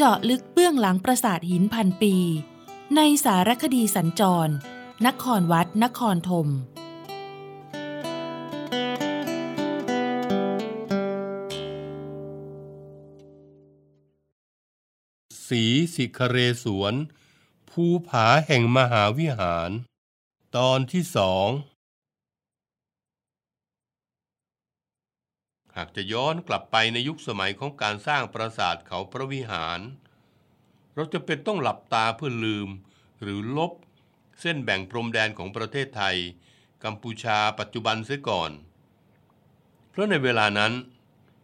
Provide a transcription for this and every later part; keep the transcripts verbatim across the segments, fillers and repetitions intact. เจาะลึกเบื้องหลังปราสาทหินพันปีในสารคดีสัญจรนครวัดนครธมศรีสิคเรสวนภูผาแห่งมหาวิหารตอนที่สองหากจะย้อนกลับไปในยุคสมัยของการสร้างปราสาทเขาพระวิหารเราจะเป็นต้องหลับตาเพื่อลืมหรือลบเส้นแบ่งพรมแดนของประเทศไทยกัมพูชาปัจจุบันเสียก่อนเพราะในเวลานั้น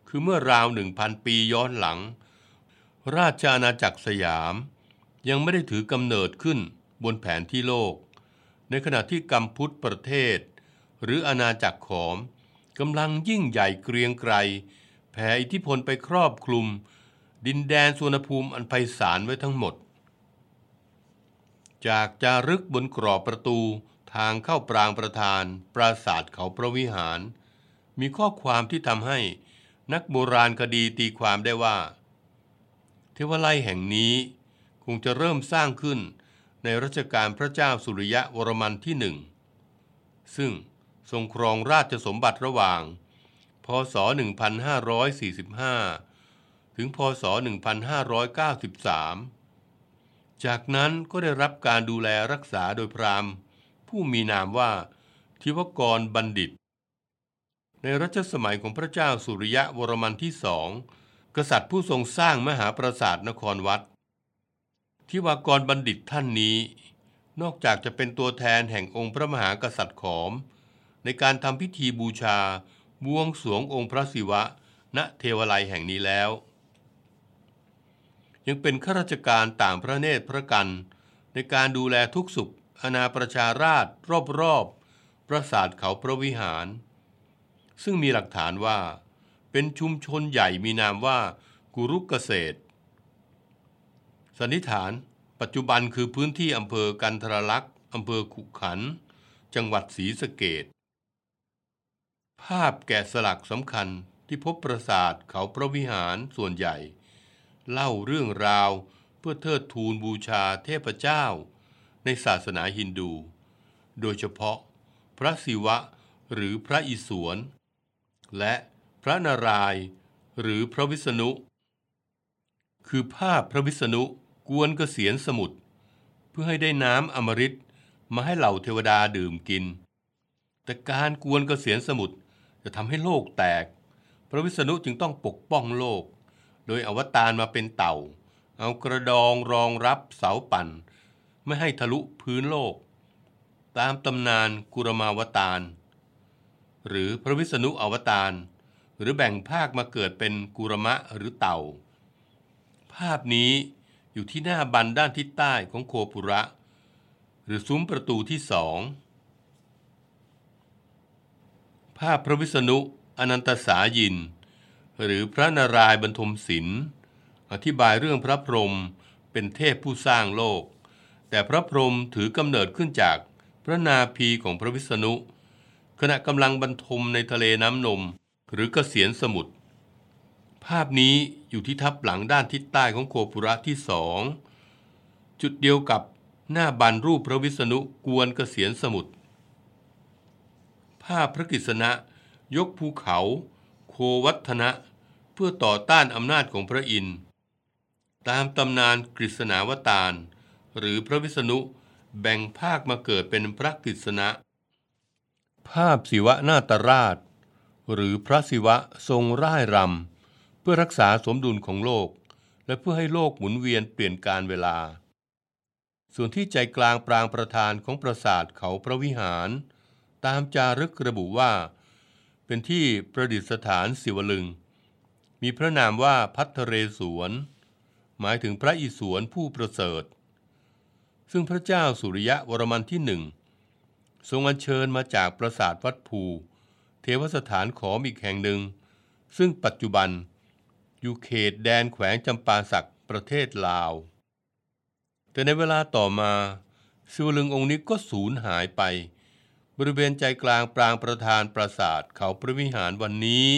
คือเมื่อราว หนึ่งพัน ปีย้อนหลังราชอาณาจักรสยามยังไม่ได้ถือกำเนิดขึ้นบนแผนที่โลกในขณะที่กัมพูชาประเทศหรืออาณาจักรขอมกำลังยิ่งใหญ่เกรียงไกรแผ่อิทธิพลไปครอบคลุมดินแดนสุวรรณภูมิอันไพศาลไว้ทั้งหมดจากจารึกบนกรอบประตูทางเข้าปรางประธานปราสาทเขาพระวิหารมีข้อความที่ทำให้นักโบราณคดีตีความได้ว่าเทวาลัยแห่งนี้คงจะเริ่มสร้างขึ้นในรัชกาลพระเจ้าสุริยะวรมันที่หนึ่งซึ่งทรงครองราชสมบัติระหว่างพ.ศ. หนึ่งพันห้าร้อยสี่สิบห้า ถึงพ.ศ. หนึ่งพันห้าร้อยเก้าสิบสาม จากนั้นก็ได้รับการดูแลรักษาโดยพราหมณ์ผู้มีนามว่าทิวกรบัณฑิตในรัชสมัยของพระเจ้าสุริยะวรมันที่สองกษัตริย์ผู้ทรงสร้างมหาปราสาทนครวัดทิวากรบัณฑิตท่านนี้นอกจากจะเป็นตัวแทนแห่งองค์พระมหากษัตริย์ขอมในการทำพิธีบูชาบวงสรวงองค์พระศิวะณเทวาลัยแห่งนี้แล้วยังเป็นข้าราชการต่างพระเนตรพระกันในการดูแลทุกสุขอาณาประชาราษฎร์รอบๆปราสาทเขาพระวิหารซึ่งมีหลักฐานว่าเป็นชุมชนใหญ่มีนามว่ากุรุกเกษตรสันนิษฐานปัจจุบันคือพื้นที่อำเภอกันทรลักษณ์อำเภอขุขันธ์จังหวัดศรีสะเกษภาพแกะสลักสำคัญที่พบปราสาทเขาพระวิหารส่วนใหญ่เล่าเรื่องราวเพื่อเทิดทูนบูชาเทพเจ้าในศาสนาฮินดูโดยเฉพาะพระศิวะหรือพระอิศวรและพระนารายณ์หรือพระวิษณุคือภาพพระวิษณุกวนเกษียณสมุทรเพื่อให้ได้น้ำอมฤตมาให้เหล่าเทวดาดื่มกินแต่การกวนเกษียณสมุทรจะทำให้โลกแตกพระวิษณุจึงต้องปกป้องโลกโดยอวตารมาเป็นเต่าเอากระดองรองรับเสาปั่นไม่ให้ทะลุพื้นโลกตามตำนานกุรมาวตารหรือพระวิษณุอวตารหรือแบ่งภาคมาเกิดเป็นกุรมะหรือเต่าภาพนี้อยู่ที่หน้าบันด้านทิศใต้ของโคปุระหรือซุ้มประตูที่สองภาพพระวิษณุอนันตสายินหรือพระนารายณ์บรรทมศิลป์อธิบายเรื่องพระพรหมเป็นเทพผู้สร้างโลกแต่พระพรหมถือกำเนิดขึ้นจากพระนาภีของพระวิษณุขณะกำลังบรรทมในทะเลน้ำนมหรือเกษียณสมุทรภาพนี้อยู่ที่ทับหลังด้านทิศใต้ของโคปุระที่สองจุดเดียวกับหน้าบันรูปพระวิษณุกวนเกษียณสมุทรภาพพระกฤษณะยกภูเขาโควัฒนะเพื่อต่อต้านอำนาจของพระอินทร์ตามตำนานกฤษณาวตารหรือพระวิษณุแบ่งภาคมาเกิดเป็นพระกฤษณะภาพศิวนาตราชหรือพระศิวะทรงร่ายรำเพื่อรักษาสมดุลของโลกและเพื่อให้โลกหมุนเวียนเปลี่ยนกาลเวลาส่วนที่ใจกลางปรางประธานของปราสาทเขาพระวิหารตามจารึกระบุว่าเป็นที่ประดิษฐานศิวลึง มีพระนามว่าภัทเรศวรหมายถึงพระอิศวรผู้ประเสริฐซึ่งพระเจ้าสุริยะวรมันที่หนึ่งทรงอัญเชิญมาจากปราสาทวัดภูเทวสถานขอมอีกแห่งหนึ่งซึ่งปัจจุบันอยู่เขตแดนแขวงจำปาสักประเทศลาวแต่ในเวลาต่อมาศิวลึงองค์นี้ก็สูญหายไปบริเวณใจกลางปรางประธานปราสาทเขาพระวิหารวันนี้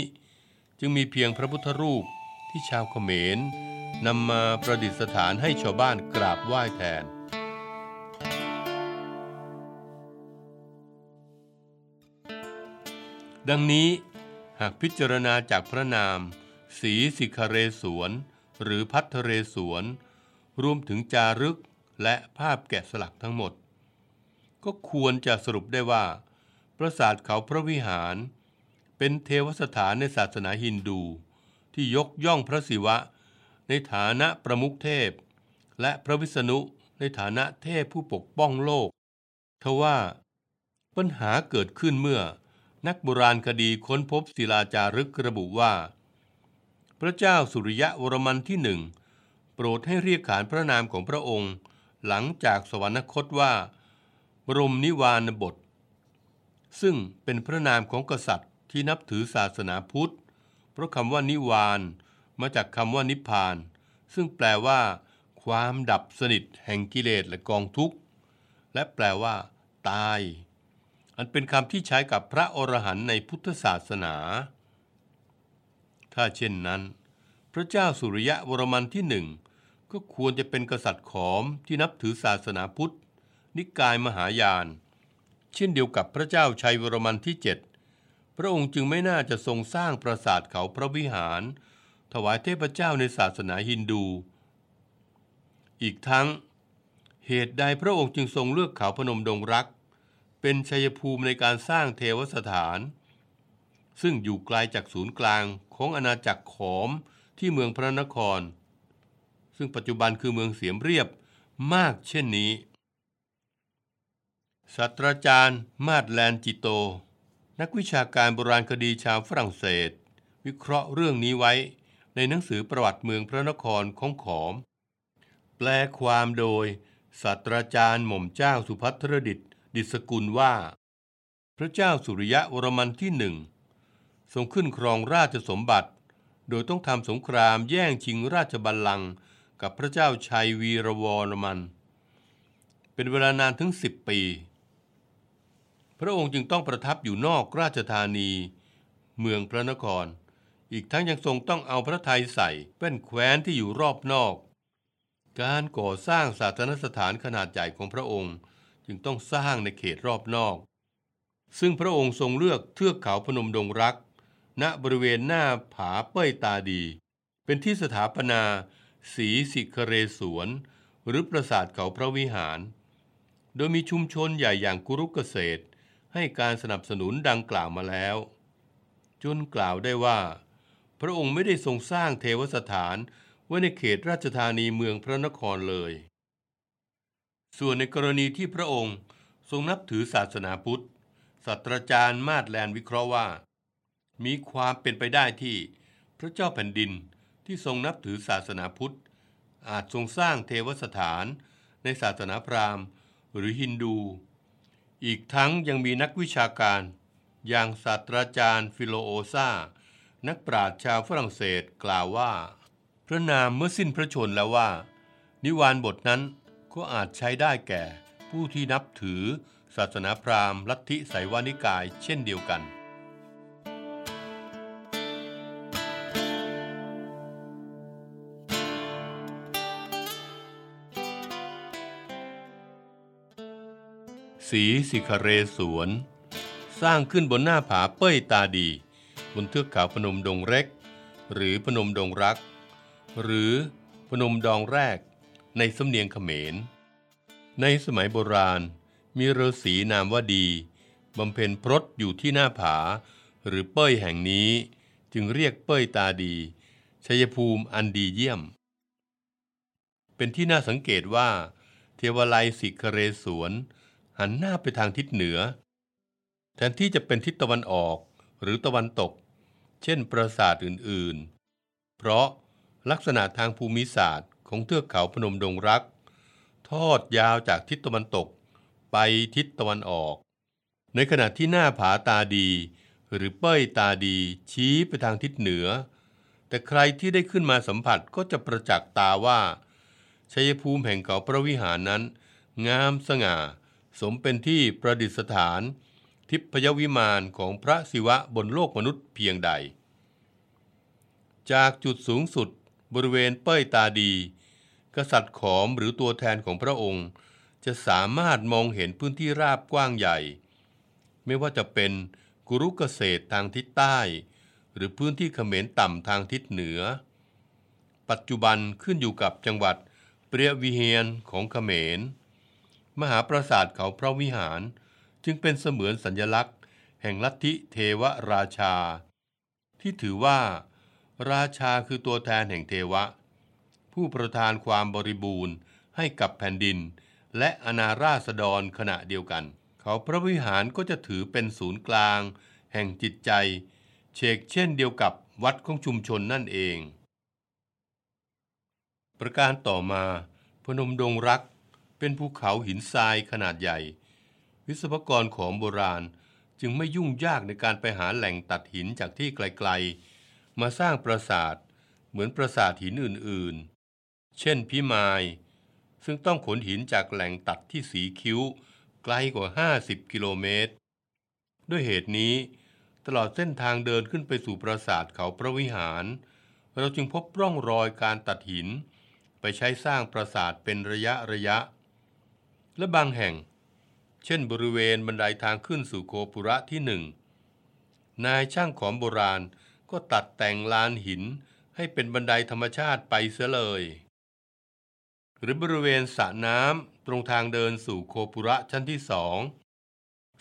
จึงมีเพียงพระพุทธรูปที่ชาวเขมรนำมาประดิษฐานให้ชาวบ้านกราบไหว้แทนดังนี้หากพิจารณาจากพระนามศรีสิขเรศวรหรือภัทเรศวรรวมถึงจารึกและภาพแกะสลักทั้งหมดก็ควรจะสรุปได้ว่าปราสาทเขาพระวิหารเป็นเทวสถานในศาสนาฮินดูที่ยกย่องพระศิวะในฐานะประมุขเทพและพระวิษณุในฐานะเทพผู้ปกป้องโลกทว่าปัญหาเกิดขึ้นเมื่อนักโบราณคดีค้นพบศิลาจารึกระบุว่าพระเจ้าสุริยะวรมันที่หนึ่งโปรดให้เรียกขานพระนามของพระองค์หลังจากสวรรคตว่าบรมนิวานบทซึ่งเป็นพระนามของกษัตริย์ที่นับถือศาสนาพุทธเพราะคำว่านิวานมาจากคำว่านิพพานซึ่งแปลว่าความดับสนิทแห่งกิเลสและกองทุกข์และแปลว่าตายอันเป็นคำที่ใช้กับพระอรหันต์ในพุทธศาสนาถ้าเช่นนั้นพระเจ้าสุริยะวรมันที่หนึ่งก็ควรจะเป็นกษัตริย์ขอมที่นับถือศาสนาพุทธนิกายมหายานเช่นเดียวกับพระเจ้าชัยวรมันที่เจ็ดพระองค์จึงไม่น่าจะทรงสร้างปราสาทเขาพระวิหารถวายเทพเจ้าในศาสนาฮินดูอีกทั้งเหตุใดพระองค์จึงทรงเลือกเขาพนมดงรักเป็นชัยภูมิในการสร้างเทวสถานซึ่งอยู่ไกลจากศูนย์กลางของอาณาจักรขอมที่เมืองพระนครซึ่งปัจจุบันคือเมืองเสียมเรียบมากเช่นนี้ศาสตราจารย์มาดแลนจิโตนักวิชาการโบราณคดีชาวฝรั่งเศสวิเคราะห์เรื่องนี้ไว้ในหนังสือประวัติเมืองพระนครของขอมแปลความโดยศาสตราจารย์หม่อมเจ้าสุภัทรดิษฐ์ดิษกุลว่าพระเจ้าสุริยะวรมันที่หนึ่งทรงขึ้นครองราชสมบัติโดยต้องทำสงครามแย่งชิงราชบัลลังก์กับพระเจ้าชัยวีรวรมันเป็นเวลานานถึงสิบปีพระองค์จึงต้องประทับอยู่นอกราชธานีเมืองพระนครอีกทั้งยังทรงต้องเอาพระทัยใส่แว่นแคว้นที่อยู่รอบนอกการก่อสร้างศาสนสถานขนาดใหญ่ของพระองค์จึงต้องสร้างในเขตรอบนอกซึ่งพระองค์ทรงเลือกเทือกเขาพนมดงรักณบริเวณหน้าผาเป้ยตาดีเป็นที่สถาปนาศรีสิขเรศวรหรือปราสาทเขาพระวิหารโดยมีชุมชนใหญ่อย่างกุรุเกษตรให้การสนับสนุนดังกล่าวมาแล้วจนกล่าวได้ว่าพระองค์ไม่ได้ทรงสร้างเทวสถานไว้ในเขตราชธานีเมืองพระนครเลยส่วนในกรณีที่พระองค์ทรงนับถือศาสนาพุทธศาสตราจารย์มาดแลนวิเคราะห์ว่ามีความเป็นไปได้ที่พระเจ้าแผ่นดินที่ทรงนับถือศาสนาพุทธอาจทรงสร้างเทวสถานในศาสนาพราหมณ์หรือฮินดูอีกทั้งยังมีนักวิชาการอย่างศาสตราจารย์ฟิโลโอซานักปราชญ์ชาวฝรั่งเศสกล่าวว่าพระนามเมื่อสิ้นพระชนม์แล้วว่านิวานบทนั้นก็อาจใช้ได้แก่ผู้ที่นับถือศาสนาพราหมณ์ลัทธิไสยวนิกายเช่นเดียวกันศรีสิขเรศวรสร้างขึ้นบนหน้าผาเป้ยตาดีบนเทือกเขาพนมดงเร็กหรือพนมดงรักหรือพนมดองแรกในสำเนียงเขมรในสมัยโบราณมีฤาษีนามว่าดีบำเพ็ญพรตอยู่ที่หน้าผาหรือเป้ยแห่งนี้จึงเรียกเป้ยตาดีชัยภูมิอันดีเยี่ยมเป็นที่น่าสังเกตว่าเทวาลัยสิขเรศวรหันหน้าไปทางทิศเหนือแทนที่จะเป็นทิศตะวันออกหรือตะวันตกเช่นปราสาทอื่น เพราะลักษณะทางภูมิศาสตร์ของเทือกเขาพนมดงรักทอดยาวจากทิศตะวันตกไปทิศตะวันออกในขณะที่หน้าผาตาดีหรือเป้ยตาดีชี้ไปทางทิศเหนือแต่ใครที่ได้ขึ้นมาสัมผัสก็จะประจักษ์ตาว่าชัยภูมิแห่งเขาพระวิหารนั้นงามสง่าสมเป็นที่ประดิษฐานทิพยวิมานของพระศิวะบนโลกมนุษย์เพียงใดจากจุดสูงสุดบริเวณเป้ยตาดีกษัตริย์ขอมหรือตัวแทนของพระองค์จะสามารถมองเห็นพื้นที่ราบกว้างใหญ่ไม่ว่าจะเป็นกุรุเกษตรทางทิศใต้หรือพื้นที่เขมรต่ำทางทิศเหนือปัจจุบันขึ้นอยู่กับจังหวัดเปรียวิเฮียนของเขมรมหาปราสาทเขาพระวิหารจึงเป็นเสมือนสัญลักษณ์แห่งลัทธิเทวราชาที่ถือว่าราชาคือตัวแทนแห่งเทวะผู้ประทานความบริบูรณ์ให้กับแผ่นดินและอาณาราษฎรขณะเดียวกันเขาพระวิหารก็จะถือเป็นศูนย์กลางแห่งจิตใจเชกเช่นเดียวกับวัดของชุมชนนั่นเองประการต่อมาพนมดงรักเป็นภูเขาหินทรายขนาดใหญ่วิศวกรของโบราณจึงไม่ยุ่งยากในการไปหาแหล่งตัดหินจากที่ไกลๆมาสร้างปราสาทเหมือนปราสาทหินอื่นๆเช่นพิมายซึ่งต้องขนหินจากแหล่งตัดที่สีคิ้วไกลกว่าห้าสิบกิโลเมตรด้วยเหตุนี้ตลอดเส้นทางเดินขึ้นไปสู่ปราสาทเขาพระวิหารเราจึงพบร่องรอยการตัดหินไปใช้สร้างปราสาทเป็นระยะระยะและบางแห่งเช่นบริเวณบันไดทางขึ้นสู่โคปุระที่หนึ่งนายช่างขอมโบราณก็ตัดแต่งลานหินให้เป็นบันไดธรรมชาติไปเสียเลยหรือบริเวณสระน้ำตรงทางเดินสู่โคปุระชั้นที่สอง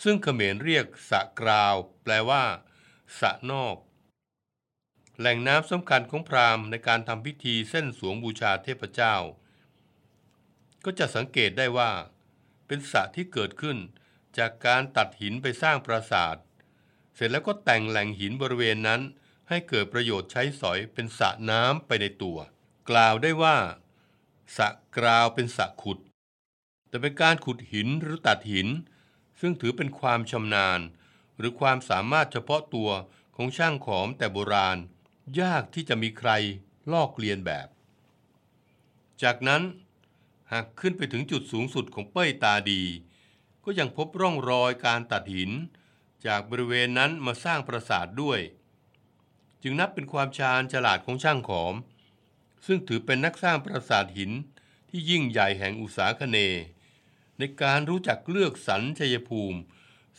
ซึ่งเขมรเรียกสระกราวแปลว่าสระนอกแหล่งน้ำสำคัญของพราหมณ์ในการทำพิธีเส้นสวงบูชาเทพเจ้าก็จะสังเกตได้ว่าเป็นสระที่เกิดขึ้นจากการตัดหินไปสร้างปราสาทเสร็จแล้วก็แต่งแหล่งหินบริเวณนั้นให้เกิดประโยชน์ใช้สอยเป็นสระน้ำไปในตัวกล่าวได้ว่าสระกราวเป็นสระขุดแต่เป็นการขุดหินหรือตัดหินซึ่งถือเป็นความชำนาญหรือความสามารถเฉพาะตัวของช่างขอมแต่โบราณยากที่จะมีใครลอกเลียนแบบจากนั้นหากขึ้นไปถึงจุดสูงสุดของเป้ยตาดีก็ยังพบร่องรอยการตัดหินจากบริเวณนั้นมาสร้างปราสาทด้วยจึงนับเป็นความชาญฉลาดของช่างขอมซึ่งถือเป็นนักสร้างปราสาทหินที่ยิ่งใหญ่แห่งอุษาคเนย์ในการรู้จักเลือกสรรชัยภูมิ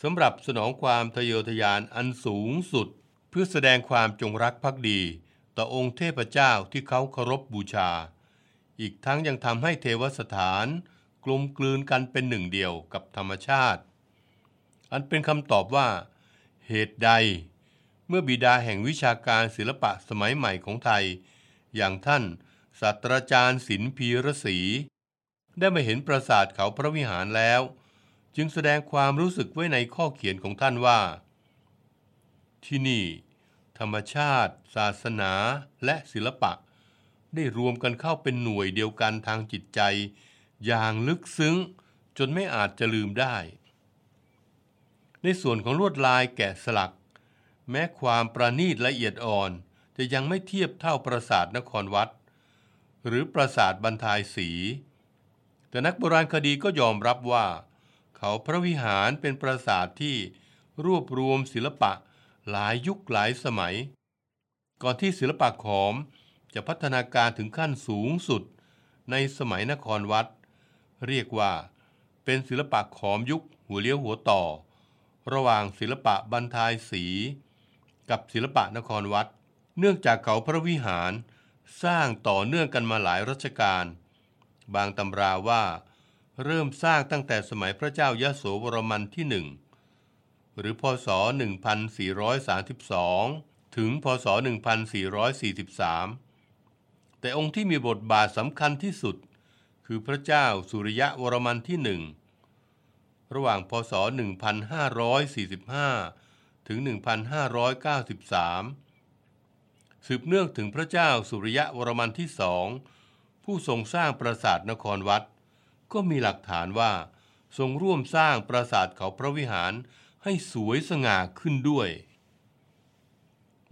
สำหรับสนองความทะเยอทะยานอันสูงสุดเพื่อแสดงความจงรักภักดีต่อองค์เทพเจ้าที่เขาเคารพบูชาอีกทั้งยังทำให้เทวสถานกลมกลืนกันเป็นหนึ่งเดียวกับธรรมชาติอันเป็นคำตอบว่าเหตุใดเมื่อบิดาแห่งวิชาการศิลปะสมัยใหม่ของไทยอย่างท่านศาสตราจารย์ศิลป์พีระศรีได้มาเห็นปราสาทเขาพระวิหารแล้วจึงแสดงความรู้สึกไว้ในข้อเขียนของท่านว่าที่นี่ธรรมชาติศาสนาและศิลปะได้รวมกันเข้าเป็นหน่วยเดียวกันทางจิตใจอย่างลึกซึ้งจนไม่อาจจะลืมได้ในส่วนของลวดลายแกะสลักแม้ความประณีตละเอียดอ่อนจะยังไม่เทียบเท่าปราสาทนครวัดหรือปราสาทบรรทายสีแต่นักโบราณคดีก็ยอมรับว่าเขาพระวิหารเป็นปราสาทที่รวบรวมศิลปะหลายยุคหลายสมัยก่อนที่ศิลปะขอมจะพัฒนาการถึงขั้นสูงสุดในสมัยนครวัดเรียกว่าเป็นศิลปะขอมยุคหัวเลี้ยวหัวต่อระหว่างศิลปะบรรทายสีกับศิลปะนครวัดเนื่องจากเขาพระวิหารสร้างต่อเนื่องกันมาหลายรัชกาลบางตำราว่าเริ่มสร้างตั้งแต่สมัยพระเจ้ายโสวรมันที่หนึ่งหรือพ.ศ. หนึ่งพันสี่ร้อยสามสิบสองถึงพ.ศ. หนึ่งพันสี่ร้อยสี่สิบสามแต่องค์ที่มีบทบาทสำคัญที่สุดคือพระเจ้าสุริยะวรมันที่หนึ่งระหว่างพ.ศ. หนึ่งพันห้าร้อยสี่สิบห้าถึงหนึ่งพันห้าร้อยเก้าสิบสาม สืบเนื่องถึงพระเจ้าสุริยะวรมันที่สองผู้ทรงสร้างปราสาทนครวัดก็มีหลักฐานว่าทรงร่วมสร้างปราสาทเขาพระวิหารให้สวยสง่าขึ้นด้วย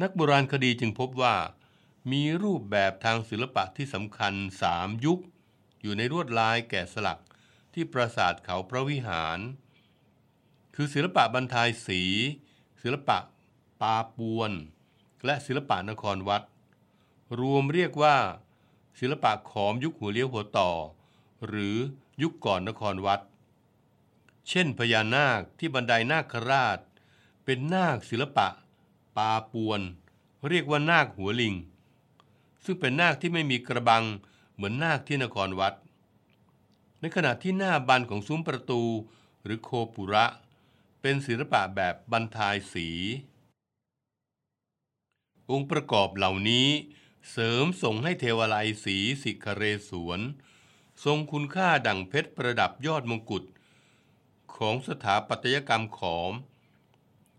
นักโบราณคดีจึงพบว่ามีรูปแบบทางศิลปะที่สำคัญสามยุคอยู่ในลวดลายแกะสลักที่ปราสาทเขาพระวิหารคือศิลปะบรรทายสีศิลปะปาปวนและศิลปะนครวัดรวมเรียกว่าศิลปะขอมยุคหัวเลี้ยวหัวต่อหรือยุคก่อนนครวัดเช่นพญานาคที่บันไดนาคราชเป็นนาคศิลปะปาปวนเรียกว่านาคหัวลิงซึ่งเป็นนาคที่ไม่มีกระบังเหมือนนาคที่นครวัดในขณะที่หน้าบันของซุ้มประตูหรือโคปุระเป็นศิลปะแบบบรรทายสีองค์ประกอบเหล่านี้เสริมส่งให้เทวาลัยสีสิขเรศวรทรงคุณค่าดั่งเพชรประดับยอดมงกุฎของสถาปัตยกรรมขอม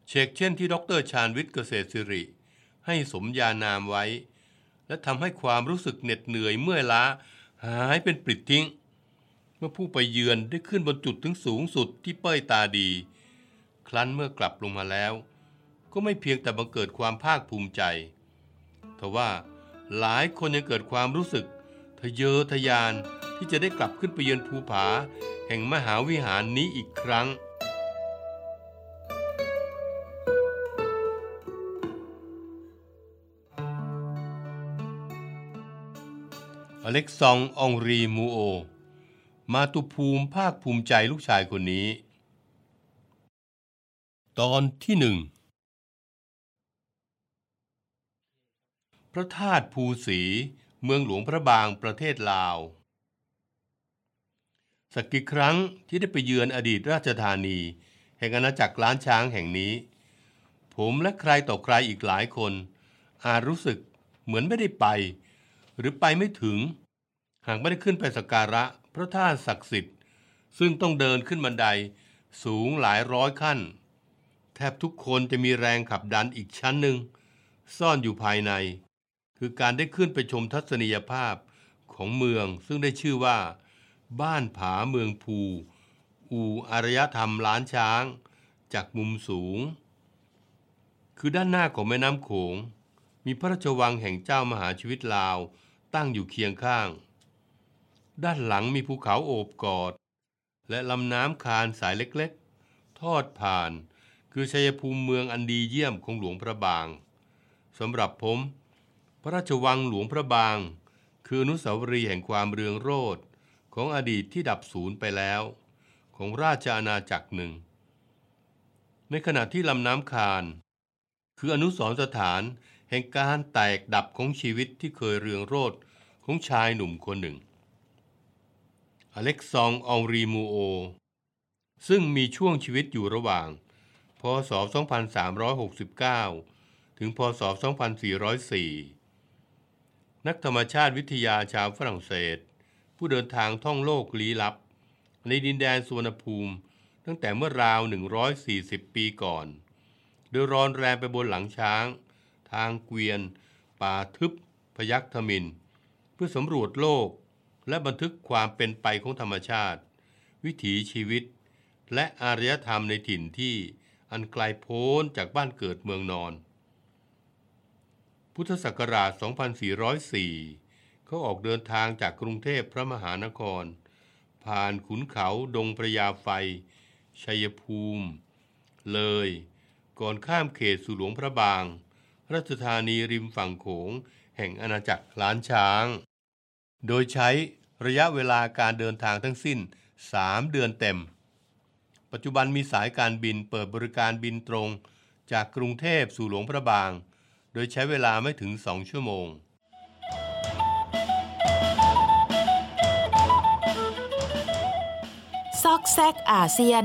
เชกเช่นที่ดร.ชาญวิทย์เกษตรศิริให้สมญานามไว้และทำให้ความรู้สึกเหน็ดเหนื่อยเมื่อยล้าหายเป็นปลิดทิ้งเมื่อผู้ไปเยือนได้ขึ้นบนจุดถึงสูงสุดที่เป้ยตาดีครั้นเมื่อกลับลงมาแล้วก็ไม่เพียงแต่บังเกิดความภาคภูมิใจทว่าหลายคนยังเกิดความรู้สึกทะเยอทะยานที่จะได้กลับขึ้นไปเยือนภูผาแห่งมหาวิหารนี้อีกครั้งอเล็กซององรีมูโอมาตุภูมิภาคภูมิใจลูกชายคนนี้ตอนที่หนึ่งพระธาตุภูศรีเมืองหลวงพระบางประเทศลาวสักกี่ครั้งที่ได้ไปเยือนอดีตราชธานีแห่งอาณาจักรล้านช้างแห่งนี้ผมและใครต่อใครอีกหลายคนอาจรู้สึกเหมือนไม่ได้ไปหรือไปไม่ถึงหากไม่ได้ขึ้นไปสักการะพระธาตุศักดิ์สิทธิ์ซึ่งต้องเดินขึ้นบันไดสูงหลายร้อยขั้นแทบทุกคนจะมีแรงขับดันอีกชั้นหนึ่งซ่อนอยู่ภายในคือการได้ขึ้นไปชมทัศนียภาพของเมืองซึ่งได้ชื่อว่าบ้านผาเมืองภูอู่อารยธรรมล้านช้างจากมุมสูงคือด้านหน้าของแม่น้ำโขงมีพระราชวังแห่งเจ้ามหาชีวิตลาวตั้งอยู่เคียงข้างด้านหลังมีภูเขาโอบกอดและลำน้ำคานสายเล็กๆทอดผ่านคือชัยภูมิเมืองอันดีเยี่ยมของหลวงพระบางสำหรับผมพระราชวังหลวงพระบางคืออนุสาวรีย์แห่งความเรืองโรจน์ของอดีตที่ดับสูญไปแล้วของราชอาณาจักรหนึ่งในขณะที่ลำน้ำคานคืออนุสรณ์สถานแห่งการแตกดับของชีวิตที่เคยเรืองโรจน์ของชายหนุ่มคนหนึ่งอเล็กซององรีมูโอซึ่งมีช่วงชีวิตอยู่ระหว่างพ.ศ. สองพันสามร้อยหกสิบเก้า ถึงพ.ศ. สองพันสี่ร้อยสี่นักธรรมชาติวิทยาชาวฝรั่งเศสผู้เดินทางท่องโลกลี้ลับในดินแดนสุวรรณภูมิตั้งแต่เมื่อราวหนึ่งร้อยสี่สิบปีก่อนโดยรอนแรมไปบนหลังช้างทางเกวียนป่าทึบพยัคฆมิฬเพื่อสำรวจโลกและบันทึกความเป็นไปของธรรมชาติวิถีชีวิตและอารยธรรมในถิ่นที่อันไกลโพ้นจากบ้านเกิดเมืองนอนพุทธศักราชสองพันสี่ร้อยสี่เขาออกเดินทางจากกรุงเทพพระมหานครผ่านขุนเขาดงประยาไฟชัยภูมิเลยก่อนข้ามเขตสู่หลวงพระบางราชธานีริมฝั่งโขงแห่งอาณาจักรล้านช้างโดยใช้ระยะเวลาการเดินทางทั้งสิ้นสามเดือนเต็มปัจจุบันมีสายการบินเปิดบริการบินตรงจากกรุงเทพสู่หลวงพระบางโดยใช้เวลาไม่ถึงสองชั่วโมงซอกแซกอาเซียน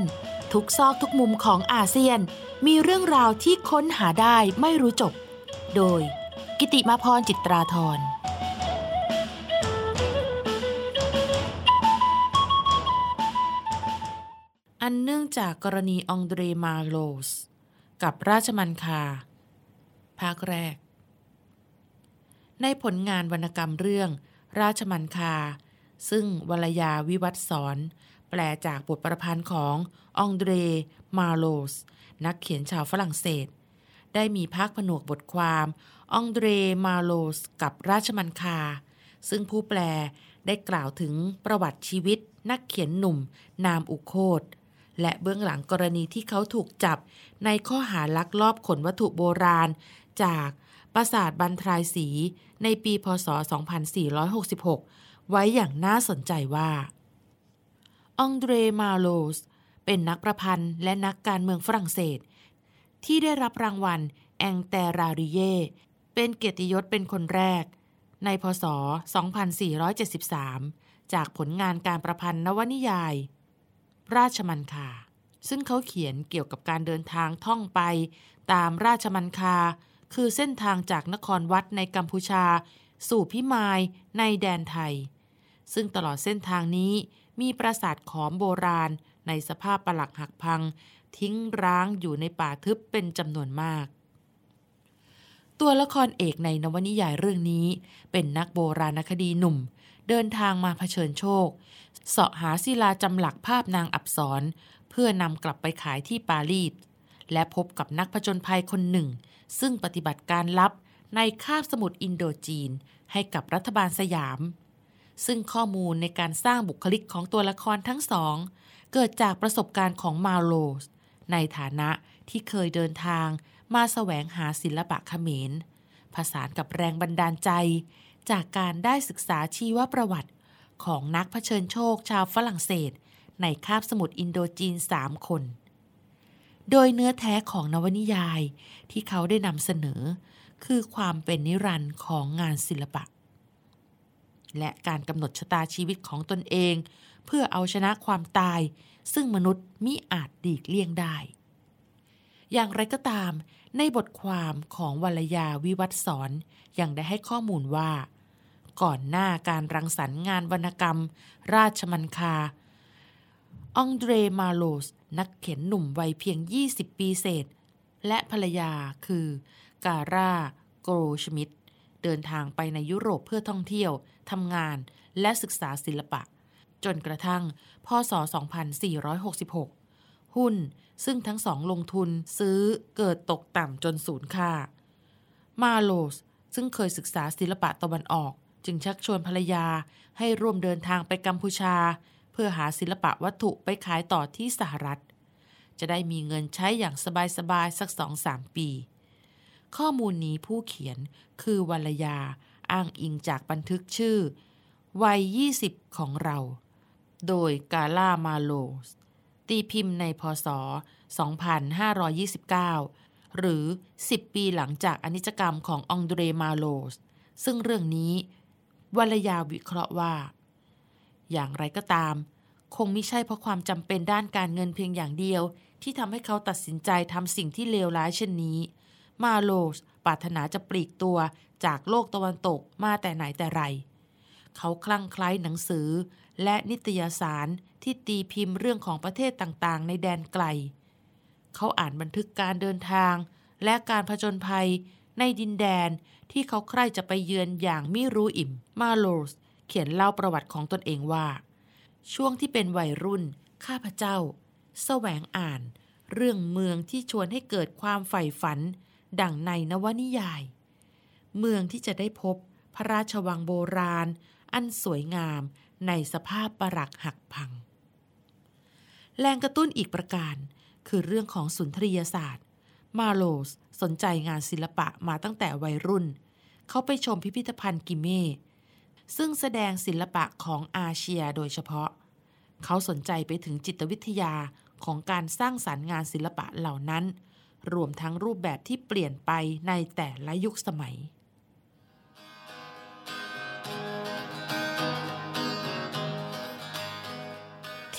ทุกซอกทุกมุมของอาเซียนมีเรื่องราวที่ค้นหาได้ไม่รู้จบโดยกิติมาพรจิตราธรอันเนื่องจากกรณีองเดรมาโลสกับราชมัณฑาภาคแรก ในผลงานวรรณกรรมเรื่องราชมัณฑาซึ่งวรยาวิวัฒน์สอนแปลจากบทประพันธ์ขององเดรมาโลสนักเขียนชาวฝรั่งเศสได้มีภาคผนวกบทความองเดรมาโลสกับราชมัณฑาซึ่งผู้แปลได้กล่าวถึงประวัติชีวิตนักเขียนหนุ่มนามอุโคตและเบื้องหลังกรณีที่เขาถูกจับในข้อหาลักลอบขนวัตถุโบราณจากปราสาทบันทรายศรีในปีพ.ศ. สองพันสี่ร้อยหกสิบหกไว้อย่างน่าสนใจว่าองเดรมาโลสเป็นนักประพันธ์และนักการเมืองฝรั่งเศสที่ได้รับรางวัลแองแตราริเยเป็นเกียรติยศเป็นคนแรกในพ.ศ. สองพันสี่ร้อยเจ็ดสิบสามจากผลงานการประพันธ์นวนิยายราชมัณฑาซึ่งเขาเขียนเกี่ยวกับการเดินทางท่องไปตามราชมัณฑาคือเส้นทางจากนครวัดในกัมพูชาสู่พิมายในแดนไทยซึ่งตลอดเส้นทางนี้มีปราสาทขอมโบราณในสภาพปรักหักพังทิ้งร้างอยู่ในป่าทึบเป็นจำนวนมากตัวละครเอกในนวนิยายเรื่องนี้เป็นนักโบราณคดีหนุ่มเดินทางมาเผชิญโชคเสาะหาศิลาจำหลักภาพนางอับสรเพื่อนำกลับไปขายที่ปารีสและพบกับนักผจญภัยคนหนึ่งซึ่งปฏิบัติการลับในคาบสมุทรอินโดจีนให้กับรัฐบาลสยามซึ่งข้อมูลในการสร้างบุคลิกของตัวละครทั้งสองเกิดจากประสบการณ์ของมาโลสในฐานะที่เคยเดินทางมาแสวงหาศิลปะเขมรผสานกับแรงบันดาลใจจากการได้ศึกษาชีวประวัติของนักเผชิญโชคชาวฝรั่งเศสในคาบสมุทรอินโดจีนสามคนโดยเนื้อแท้ของนวนิยายที่เขาได้นำเสนอคือความเป็นนิรันดร์ของงานศิลปะและการกำหนดชะตาชีวิตของตนเองเพื่อเอาชนะความตายซึ่งมนุษย์มิอาจหลีกเลี่ยงได้อย่างไรก็ตามในบทความของวรยาวิวัฒน์สอนยังได้ให้ข้อมูลว่าก่อนหน้าการรังสรรค์งานวรรณกรรมราชมัณฑาองเดรมาโลสนักเขียนหนุ่มวัยเพียงยี่สิบปีเศษและภรรยาคือการ่าโกลชมิดเดินทางไปในยุโรปเพื่อท่องเที่ยวทำงานและศึกษาศิลปะจนกระทั่งพ.ศ. สองพันสี่ร้อยหกสิบหกหุ้นซึ่งทั้งสองลงทุนซื้อเกิดตกต่ำจนสูญค่ามาโลสซึ่งเคยศึกษาศิลปะตะวันออกจึงชักชวนภรรยาให้ร่วมเดินทางไปกัมพูชาเพื่อหาศิลปะวัตถุไปขายต่อที่สหรัฐจะได้มีเงินใช้อย่างสบายๆสัก สองถึงสาม ปีข้อมูลนี้ผู้เขียนคือวรยาอ้างอิงจากบันทึกชื่อวัยยี่สิบของเราโดยกาล่ามาโลสตีพิมพ์ในพ.ศ. สองพันห้าร้อยยี่สิบเก้าหรือสิบปีหลังจากอนิจกรรมขององเดรมาโลสซึ่งเรื่องนี้วรยาวิเคราะห์ว่าอย่างไรก็ตามคงไม่ใช่เพราะความจำเป็นด้านการเงินเพียงอย่างเดียวที่ทำให้เขาตัดสินใจทำสิ่งที่เลวร้ายเช่นนี้มาโลสปรารถนาจะปลีกตัวจากโลกตะวันตกมาแต่ไหนแต่ไรเขาคลั่งไคล้หนังสือและนิตยสารที่ตีพิมพ์เรื่องของประเทศต่างๆในแดนไกลเขาอ่านบันทึกการเดินทางและการผจญภัยในดินแดนที่เขาใคร่จะไปเยือนอย่างมิรู้อิ่มมาโลสเขียนเล่าประวัติของตนเองว่าช่วงที่เป็นวัยรุ่นข้าพเจ้าแสวงอ่านเรื่องเมืองที่ชวนให้เกิดความใฝ่ฝันดังในนวนิยายเมืองที่จะได้พบพระราชวังโบราณอันสวยงามในสภาพปรักหักพังแรงกระตุ้นอีกประการคือเรื่องของสุนทรียศาสตร์มาโลสสนใจงานศิลปะมาตั้งแต่วัยรุ่นเขาไปชมพิพิธภัณฑ์กิเม่ซึ่งแสดงศิลปะของอาเซียโดยเฉพาะเขาสนใจไปถึงจิตวิทยาของการสร้างสรรค์งานศิลปะเหล่านั้นรวมทั้งรูปแบบที่เปลี่ยนไปในแต่ละยุคสมัยท